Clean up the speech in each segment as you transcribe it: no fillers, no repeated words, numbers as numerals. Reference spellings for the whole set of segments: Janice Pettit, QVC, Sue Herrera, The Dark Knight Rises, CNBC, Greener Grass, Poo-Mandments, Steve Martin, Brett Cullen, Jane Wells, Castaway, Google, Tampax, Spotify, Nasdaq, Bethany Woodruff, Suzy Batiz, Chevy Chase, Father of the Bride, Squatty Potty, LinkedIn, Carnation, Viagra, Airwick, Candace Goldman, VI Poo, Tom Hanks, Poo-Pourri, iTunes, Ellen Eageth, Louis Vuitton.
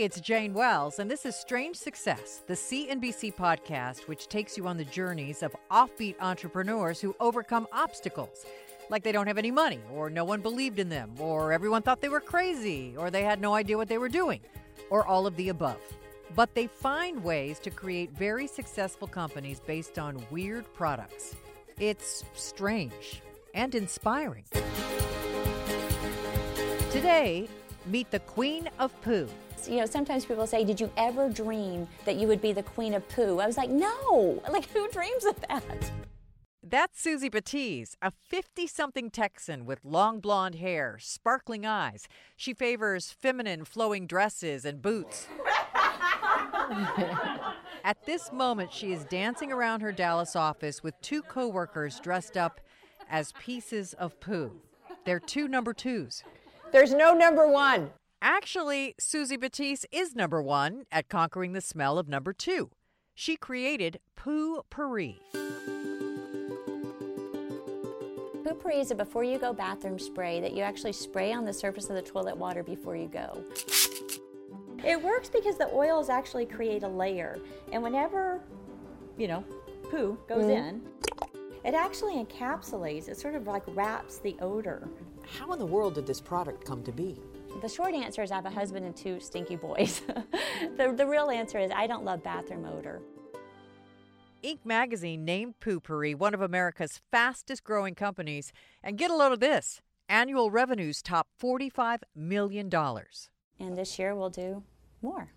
Hey, it's Jane Wells, and this is Strange Success, the CNBC podcast, which takes you on the journeys of offbeat entrepreneurs who overcome obstacles, like they don't have any money, or no one believed in them, or everyone thought they were crazy, or they had no idea what they were doing, or all of the above. But they find ways to create very successful companies based on weird products. It's strange and inspiring. Today, meet the Queen of Poo. You know, sometimes people say, did you ever dream that you would be the Queen of Poo? I was like, no. Like, who dreams of that? That's Suzy Batiz, a 50-something Texan with long blonde hair, sparkling eyes. She favors feminine flowing dresses and boots. At this moment, she is dancing around her Dallas office with two co-workers dressed up as pieces of poo. They're two number twos. There's no number one. Actually, Suzy Batiz is number one at conquering the smell of number two. She created Poo-Pourri. Poo-Pourri is a before-you-go bathroom spray that you actually spray on the surface of the toilet water before you go. It works because the oils actually create a layer. And whenever, you know, poo goes in, it actually encapsulates. It sort of like wraps the odor. How in the world did this product come to be? The short answer is I have a husband and two stinky boys. The real answer is I don't love bathroom odor. Inc. magazine named Poo-Pourri one of America's fastest growing companies. And get a load of this. Annual revenues top $45 million. And this year we'll do more.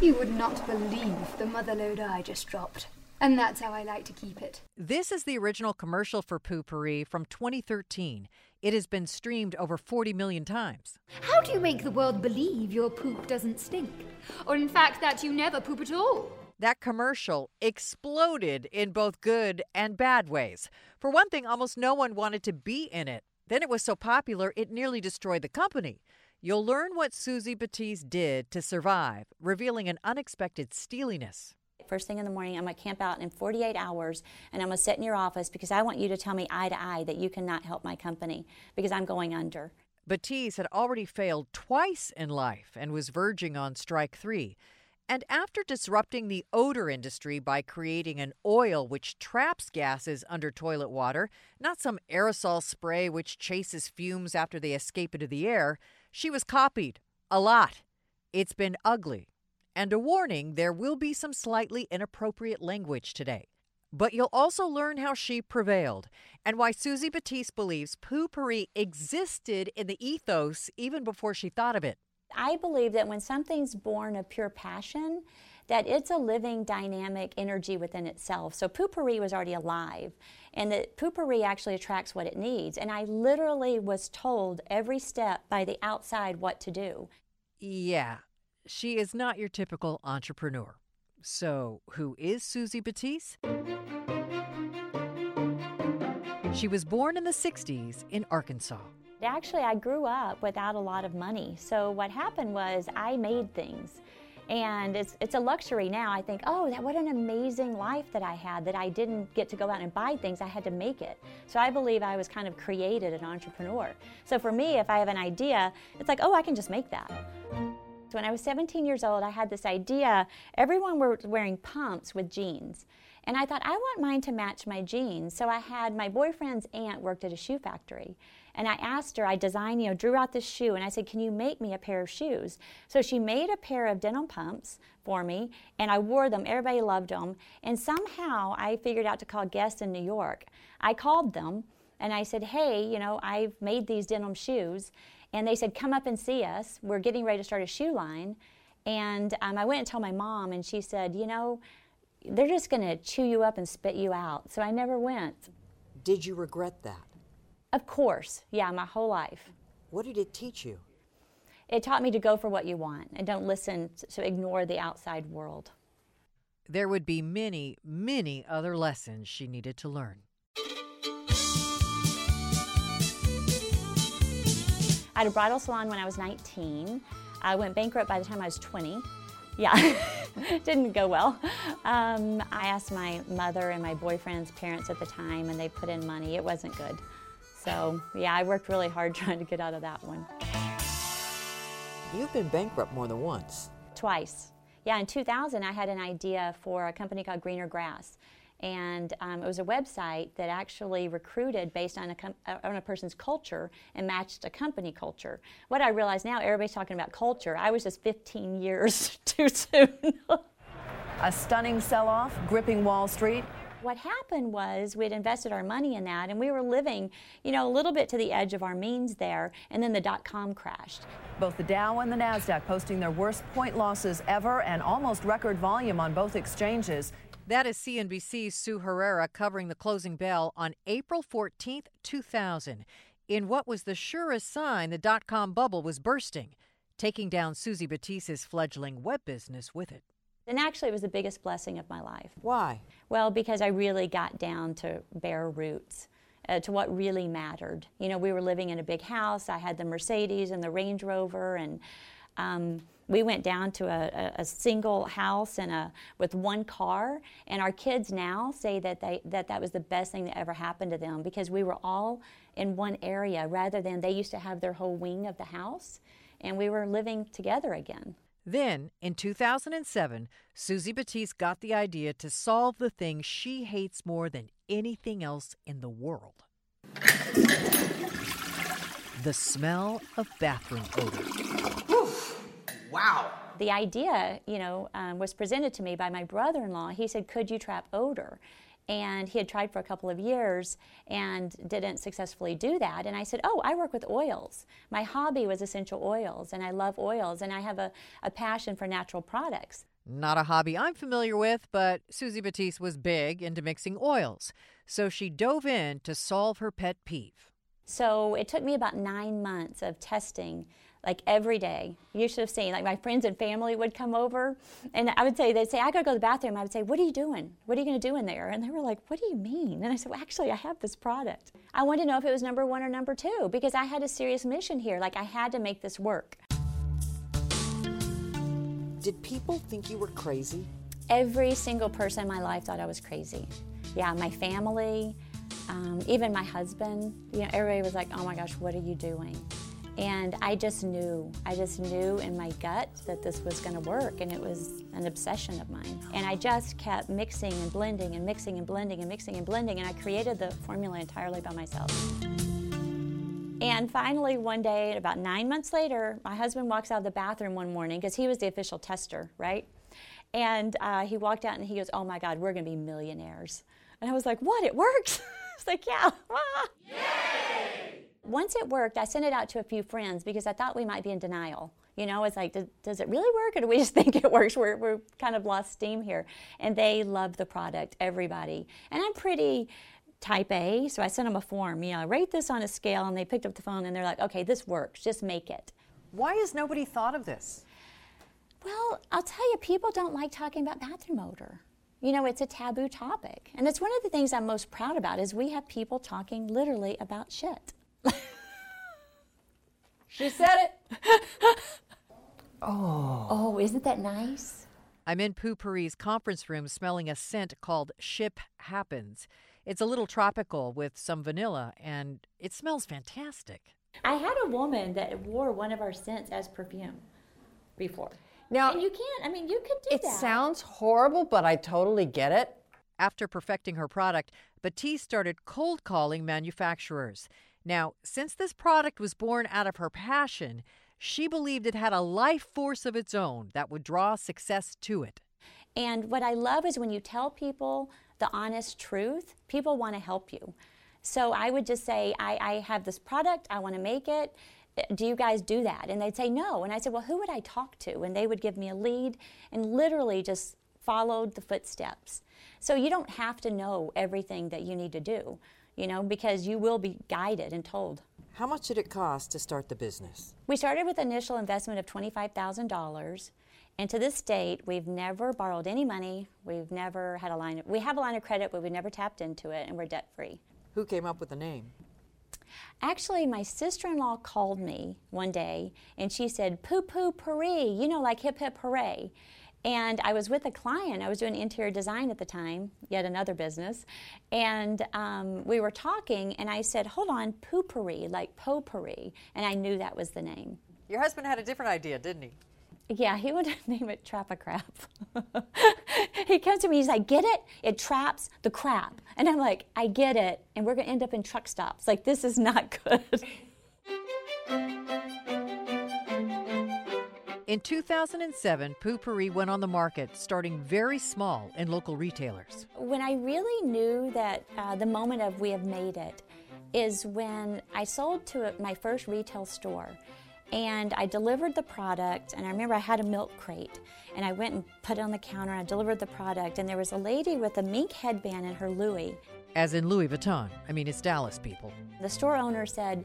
You would not believe the mother load I just dropped. And that's how I like to keep it. This is the original commercial for Poo-Pourri from 2013. It has been streamed over 40 million times. How do you make the world believe your poop doesn't stink? Or in fact, that you never poop at all? That commercial exploded in both good and bad ways. For one thing, almost no one wanted to be in it. Then it was so popular, it nearly destroyed the company. You'll learn what Suzy Batiz did to survive, revealing an unexpected steeliness. First thing in the morning, I'm going to camp out in 48 hours, and I'm going to sit in your office because I want you to tell me eye to eye that you cannot help my company because I'm going under. Batiz had already failed twice in life and was verging on strike three. And after disrupting the odor industry by creating an oil which traps gases under toilet water, not some aerosol spray which chases fumes after they escape into the air, she was copied. A lot. It's been ugly. And a warning, there will be some slightly inappropriate language today. But you'll also learn how she prevailed and why Suzy Batiz believes Poo-Pourri existed in the ethos even before she thought of it. I believe that when something's born of pure passion, that it's a living, dynamic energy within itself. So Poo-Pourri was already alive, and that Poo-Pourri actually attracts what it needs. And I literally was told every step by the outside what to do. Yeah. She is not your typical entrepreneur. So, who is Suzy Batiz? She was born in the 60s in Arkansas. Actually, I grew up without a lot of money. So what happened was I made things. And it's a luxury now. I think, oh, what an amazing life that I had, that I didn't get to go out and buy things. I had to make it. So I believe I was kind of created an entrepreneur. So for me, if I have an idea, it's like, oh, I can just make that. When I was 17 years old, I had this idea. Everyone were wearing pumps with jeans. And I thought, I want mine to match my jeans. So I had my boyfriend's aunt worked at a shoe factory. And I asked her, I designed, you know, drew out this shoe. And I said, can you make me a pair of shoes? So she made a pair of denim pumps for me. And I wore them. Everybody loved them. And somehow I figured out to call guests in New York. I called them. And I said, hey, you know, I've made these denim shoes. And they said, come up and see us. We're getting ready to start a shoe line. And I went and told my mom, and she said, you know, they're just going to chew you up and spit you out. So I never went. Did you regret that? Of course. Yeah, my whole life. What did it teach you? It taught me to go for what you want and don't listen to ignore the outside world. There would be many, many other lessons she needed to learn. I had a bridal salon when I was 19. I went bankrupt by the time I was 20. Yeah, didn't go well. I asked my mother and my boyfriend's parents at the time, and they put in money. It wasn't good. So yeah, I worked really hard trying to get out of that one. You've been bankrupt more than once. Twice. Yeah, in 2000, I had an idea for a company called Greener Grass. And it was a website that actually recruited based on a person's culture and matched a company culture. What I realize now, everybody's talking about culture. I was just 15 years too soon. A stunning sell-off gripping Wall Street. What happened was we had invested our money in that, and we were living, you know, a little bit to the edge of our means there, and then the dot-com crashed. Both the Dow and the Nasdaq posting their worst point losses ever and almost record volume on both exchanges. That is CNBC's Sue Herrera covering the closing bell on April 14, 2000, in what was the surest sign the dot-com bubble was bursting, taking down Suzy Batiz's fledgling web business with it. And actually, it was the biggest blessing of my life. Why? Well, because I really got down to bare roots, to what really mattered. You know, we were living in a big house. I had the Mercedes and the Range Rover, and we went down to a single house and with one car. And our kids now say that that was the best thing that ever happened to them, because we were all in one area rather than they used to have their whole wing of the house, and we were living together again. Then, in 2007, Suzy Batiz got the idea to solve the thing she hates more than anything else in the world. The smell of bathroom odor. Oof. Wow. The idea, you know, was presented to me by my brother-in-law. He said, could you trap odor? And he had tried for a couple of years and didn't successfully do that. And I said, oh, I work with oils. My hobby was essential oils, and I love oils, and I have a passion for natural products. Not a hobby I'm familiar with, but Suzy Batiz was big into mixing oils, so she dove in to solve her pet peeve. So it took me about 9 months of testing, like every day. You should have seen, like, my friends and family would come over, and I would say, they'd say, I gotta go to the bathroom. I would say, what are you doing? What are you gonna do in there? And they were like, what do you mean? And I said, well, actually, I have this product. I wanted to know if it was number one or number two, because I had a serious mission here. Like, I had to make this work. Did people think you were crazy? Every single person in my life thought I was crazy. Yeah, my family, even my husband. You know, everybody was like, oh my gosh, what are you doing? And I just knew in my gut that this was going to work, and it was an obsession of mine. And I just kept mixing and blending and mixing and blending and mixing and blending, and I created the formula entirely by myself. And finally, one day, about 9 months later, my husband walks out of the bathroom one morning, because he was the official tester, right? And he walked out and he goes, oh my God, we're going to be millionaires. And I was like, what, it works? It's like, yeah. Yay! Once it worked, I sent it out to a few friends, because I thought we might be in denial. You know, it's like, does it really work, or do we just think it works? We're kind of lost steam here. And they loved the product, everybody. And I'm pretty type A, so I sent them a form. You know, I rate this on a scale, and they picked up the phone, and they're like, okay, this works, just make it. Why has nobody thought of this? Well, I'll tell you, people don't like talking about bathroom odor. You know, it's a taboo topic. And that's one of the things I'm most proud about, is we have people talking literally about shit. She said it. Oh, isn't that nice? I'm in Poo-Pourri's conference room smelling a scent called Ship Happens. It's a little tropical with some vanilla, and it smells fantastic. I had a woman that wore one of our scents as perfume before. Now, and you can't, I mean, you could do it that. It sounds horrible, but I totally get it. After perfecting her product, Batiz started cold calling manufacturers. Now, since this product was born out of her passion, she believed it had a life force of its own that would draw success to it. And what I love is when you tell people the honest truth, people want to help you. So I would just say, I have this product, I want to make it. Do you guys do that? And they'd say no. And I said, well, who would I talk to? And they would give me a lead, and literally just followed the footsteps. So you don't have to know everything that you need to do. You know, because you will be guided and told. How much did it cost to start the business? We started with an initial investment of $25,000, and to this date, we've never borrowed any money. We've never had we have a line of credit, but we've never tapped into it, and we're debt-free. Who came up with the name? Actually, my sister-in-law called me one day, and she said, Poo-Pourri, you know, like hip, hip, hooray. And I was with a client. I was doing interior design at the time, yet another business. And we were talking, and I said, hold on, Poo-Pourri, like potpourri. And I knew that was the name. Your husband had a different idea, didn't he? Yeah, he would name it Trap a Crap. He comes to me, he's like, get it? It traps the crap. And I'm like, I get it. And we're going to end up in truck stops. Like, this is not good. In 2007, Poo-Pourri went on the market, starting very small in local retailers. When I really knew that the moment of we have made it is when I sold to my first retail store. And I delivered the product, and I remember I had a milk crate, and I went and put it on the counter, and I delivered the product, and there was a lady with a mink headband and her Louis. As in Louis Vuitton. I mean, it's Dallas, people. The store owner said,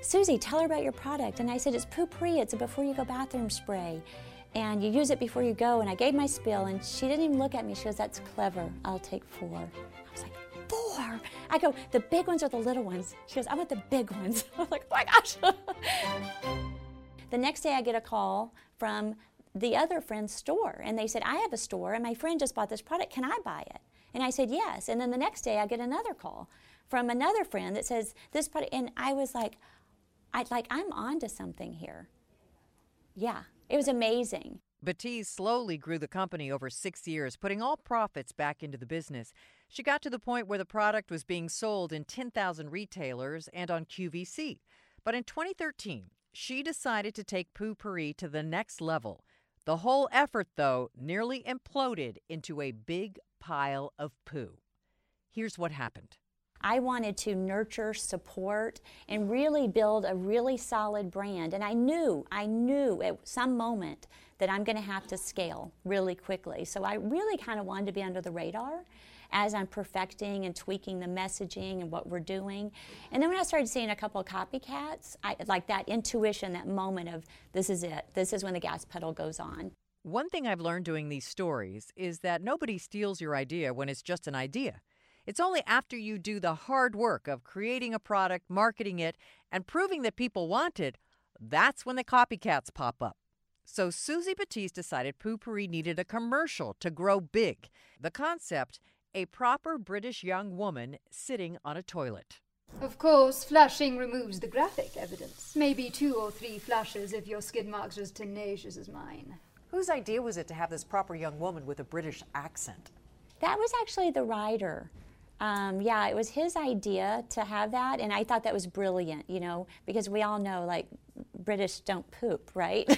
Suzy, tell her about your product. And I said, it's Poo-Pourri. It's a before-you-go bathroom spray, and you use it before you go. And I gave my spiel, and she didn't even look at me. She goes, that's clever. I'll take 4. I was like, 4? I go, the big ones or the little ones? She goes, I want the big ones. I was like, oh, my gosh. The next day I get a call from the other friend's store, and they said, I have a store, and my friend just bought this product. Can I buy it? And I said, yes. And then the next day I get another call from another friend that says, this product. And I was like, I'm on to something here. Yeah, it was amazing. Batiz slowly grew the company over 6 years, putting all profits back into the business. She got to the point where the product was being sold in 10,000 retailers and on QVC. But in 2013, she decided to take Poo-Pourri to the next level. The whole effort, though, nearly imploded into a big pile of poo. Here's what happened. I wanted to nurture, support, and really build a really solid brand. And I knew at some moment that I'm going to have to scale really quickly. So I really kind of wanted to be under the radar as I'm perfecting and tweaking the messaging and what we're doing. And then when I started seeing a couple of copycats, I like that intuition, that moment of this is it. This is when the gas pedal goes on. One thing I've learned doing these stories is that nobody steals your idea when it's just an idea. It's only after you do the hard work of creating a product, marketing it, and proving that people want it, that's when the copycats pop up. So Suzy Batiz decided Poo-Pourri needed a commercial to grow big. The concept, a proper British young woman sitting on a toilet. Of course, flushing removes the graphic evidence. Maybe 2 or 3 flushes if your skid marks are as tenacious as mine. Whose idea was it to have this proper young woman with a British accent? That was actually the writer. Yeah, it was his idea to have that, and I thought that was brilliant, you know, because we all know, like, British don't poop, right?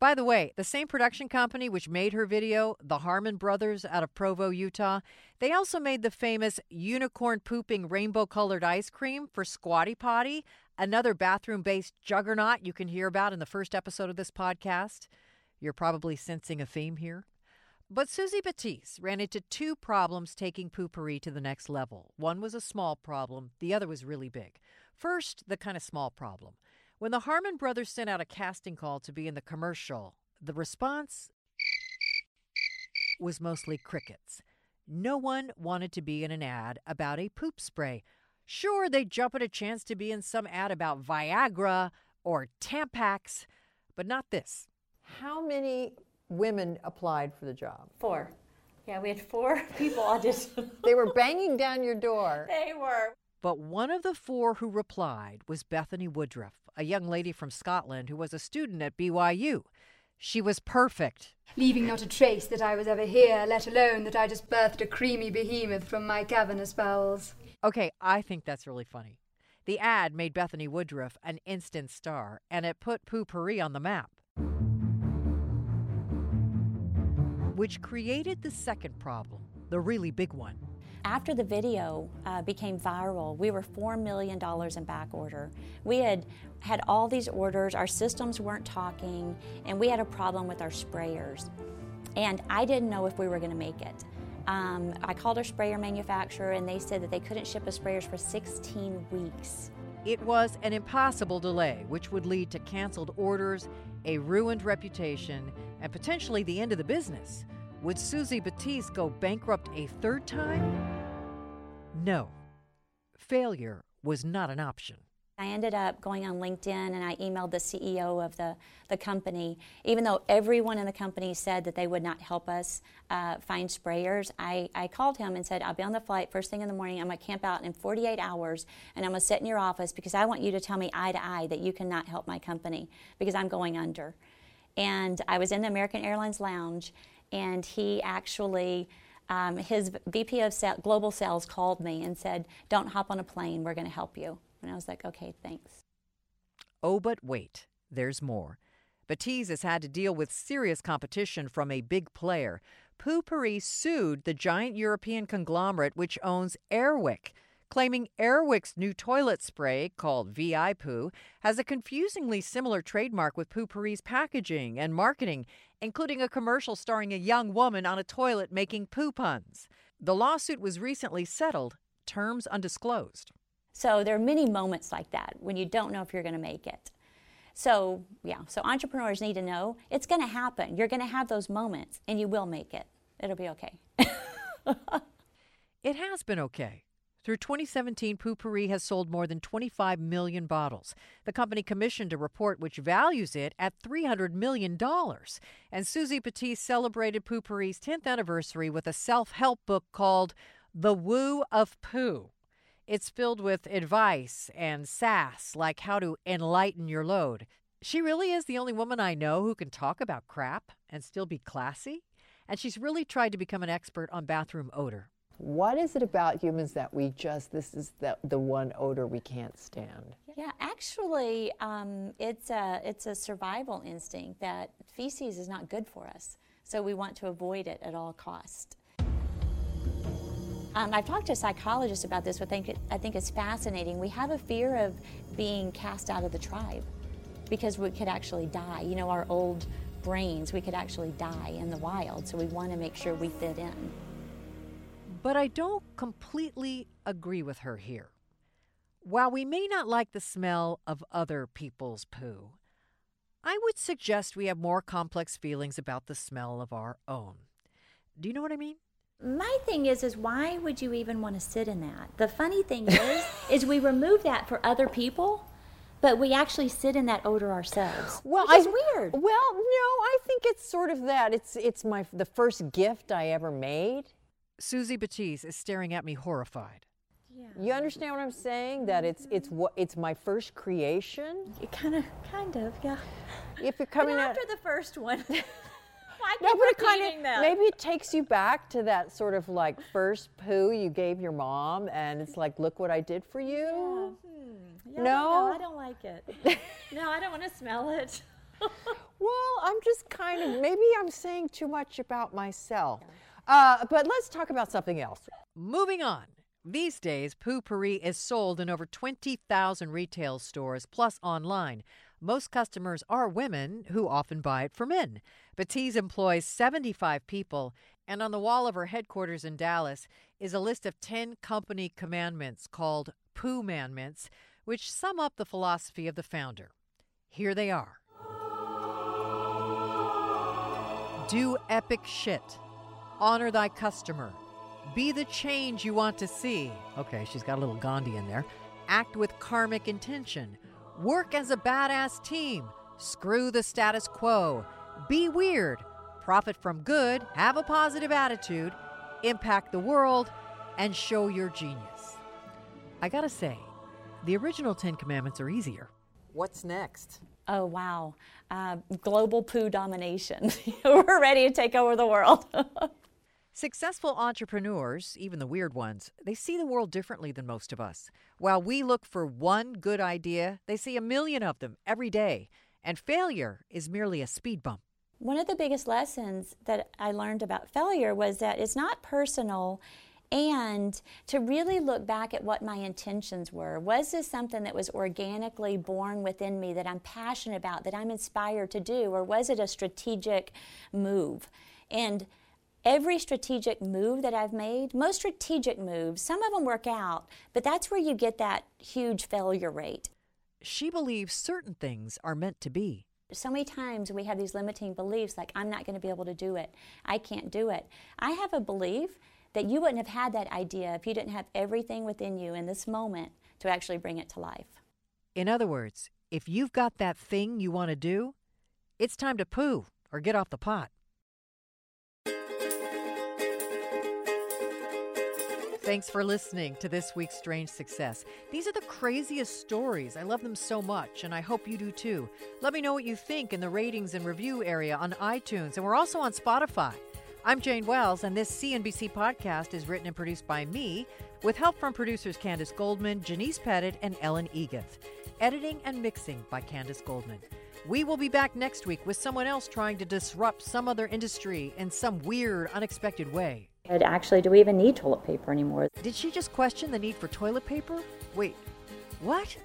By the way, the same production company which made her video, the Harmon Brothers out of Provo, Utah, they also made the famous unicorn-pooping rainbow-colored ice cream for Squatty Potty, another bathroom-based juggernaut you can hear about in the first episode of this podcast. You're probably sensing a theme here. But Suzy Batiz ran into 2 problems taking Poo-Pourri to the next level. One was a small problem. The other was really big. First, the kind of small problem. When the Harmon brothers sent out a casting call to be in the commercial, the response was mostly crickets. No one wanted to be in an ad about a poop spray. Sure, they'd jump at a chance to be in some ad about Viagra or Tampax, but not this. How many women applied for the job? 4. Yeah, we had 4 people audition. They were banging down your door. They were. But one of the 4 who replied was Bethany Woodruff, a young lady from Scotland who was a student at BYU. She was perfect. Leaving not a trace that I was ever here, let alone that I just birthed a creamy behemoth from my cavernous bowels. Okay, I think that's really funny. The ad made Bethany Woodruff an instant star, and it put Poo-Pourri on the map, which created the second problem, the really big one. After the video became viral, we were $4 million in back order. We had all these orders, our systems weren't talking, and we had a problem with our sprayers. And I didn't know if we were gonna make it. I called our sprayer manufacturer, and they said that they couldn't ship us sprayers for 16 weeks. It was an impossible delay, which would lead to canceled orders, a ruined reputation, and potentially the end of the business. Would Suzy Batiz go bankrupt a third time? No. Failure was not an option. I ended up going on LinkedIn and I emailed the CEO of the company. Even though everyone in the company said that they would not help us find sprayers, I called him and said, I'll be on the flight first thing in the morning. I'm going to camp out in 48 hours and I'm going to sit in your office because I want you to tell me eye to eye that you cannot help my company because I'm going under. And I was in the American Airlines lounge and he actually... his VP of Global Sales called me and said, don't hop on a plane, we're going to help you. And I was like, okay, thanks. Oh, but wait, there's more. Batiz has had to deal with serious competition from a big player. Poo-Pourri sued the giant European conglomerate which owns Airwick, claiming Airwick's new toilet spray, called VI Poo, has a confusingly similar trademark with Poo-Pourri's packaging and marketing, including a commercial starring a young woman on a toilet making poo puns. The lawsuit was recently settled, terms undisclosed. So there are many moments like that when you don't know if you're going to make it. So, so entrepreneurs need to know it's going to happen. You're going to have those moments and you will make it. It'll be okay. It has been okay. Through 2017, Poo-Pourri has sold more than 25 million bottles. The company commissioned a report which values it at $300 million. And Suzy Batiz celebrated Poo-Pourri's 10th anniversary with a self-help book called The Woo of Poo. It's filled with advice and sass, like how to enlighten your load. She really is the only woman I know who can talk about crap and still be classy. And she's really tried to become an expert on bathroom odor. What is it about humans that we just, this is the one odor we can't stand? Yeah, actually, it's a survival instinct that feces is not good for us. So we want to avoid it at all costs. I've talked to psychologists about this, which I think is fascinating. We have a fear of being cast out of the tribe because we could actually die. You know, our old brains, we could actually die in the wild. So we want to make sure we fit in. But I don't completely agree with her here. While we may not like the smell of other people's poo, I would suggest we have more complex feelings about the smell of our own. Do you know what I mean? My thing is why would you even want to sit in that? The funny thing is we remove that for other people, but we actually sit in that odor ourselves. Well, it's weird. Well, no, I think it's sort of that. It's the first gift I ever made. Suzy Batiz is staring at me horrified. Yeah. You understand what I'm saying? That it's my first creation? Kind of, yeah. If you're coming after the first one. Why no, but it kind of, that? Maybe it takes you back to that sort of like first poo you gave your mom and it's like, look what I did for you. Yeah. Yeah, no, I don't like it. No, I don't want to smell it. Well, I'm just kind of, maybe I'm saying too much about myself. Yeah. But let's talk about something else. Moving on. These days, Poo-Pourri is sold in over 20,000 retail stores, plus online. Most customers are women who often buy it for men. Batiz employs 75 people, and on the wall of her headquarters in Dallas is a list of 10 company commandments called Poo-Mandments, which sum up the philosophy of the founder. Here they are. Do epic shit. Honor thy customer. Be the change you want to see. Okay, she's got a little Gandhi in there. Act with karmic intention. Work as a badass team. Screw the status quo. Be weird. Profit from good. Have a positive attitude. Impact the world. And show your genius. I gotta say, the original 10 Commandments are easier. What's next? Oh, wow. Global poo domination. We're ready to take over the world. Successful entrepreneurs, even the weird ones, they see the world differently than most of us. While we look for one good idea, they see a million of them every day. And failure is merely a speed bump. One of the biggest lessons that I learned about failure was that it's not personal, and to really look back at what my intentions were. Was this something that was organically born within me that I'm passionate about, that I'm inspired to do, or was it a strategic move? And every strategic move that I've made, most strategic moves, some of them work out, but that's where you get that huge failure rate. She believes certain things are meant to be. So many times we have these limiting beliefs like, I'm not going to be able to do it. I can't do it. I have a belief that you wouldn't have had that idea if you didn't have everything within you in this moment to actually bring it to life. In other words, if you've got that thing you want to do, it's time to poo or get off the pot. Thanks for listening to this week's Strange Success. These are the craziest stories. I love them so much, and I hope you do too. Let me know what you think in the ratings and review area on iTunes, and we're also on Spotify. I'm Jane Wells, and this CNBC podcast is written and produced by me, with help from producers Candace Goldman, Janice Pettit, and Ellen Eageth. Editing and mixing by Candace Goldman. We will be back next week with someone else trying to disrupt some other industry in some weird, unexpected way. And actually, do we even need toilet paper anymore? Did she just question the need for toilet paper? Wait, what?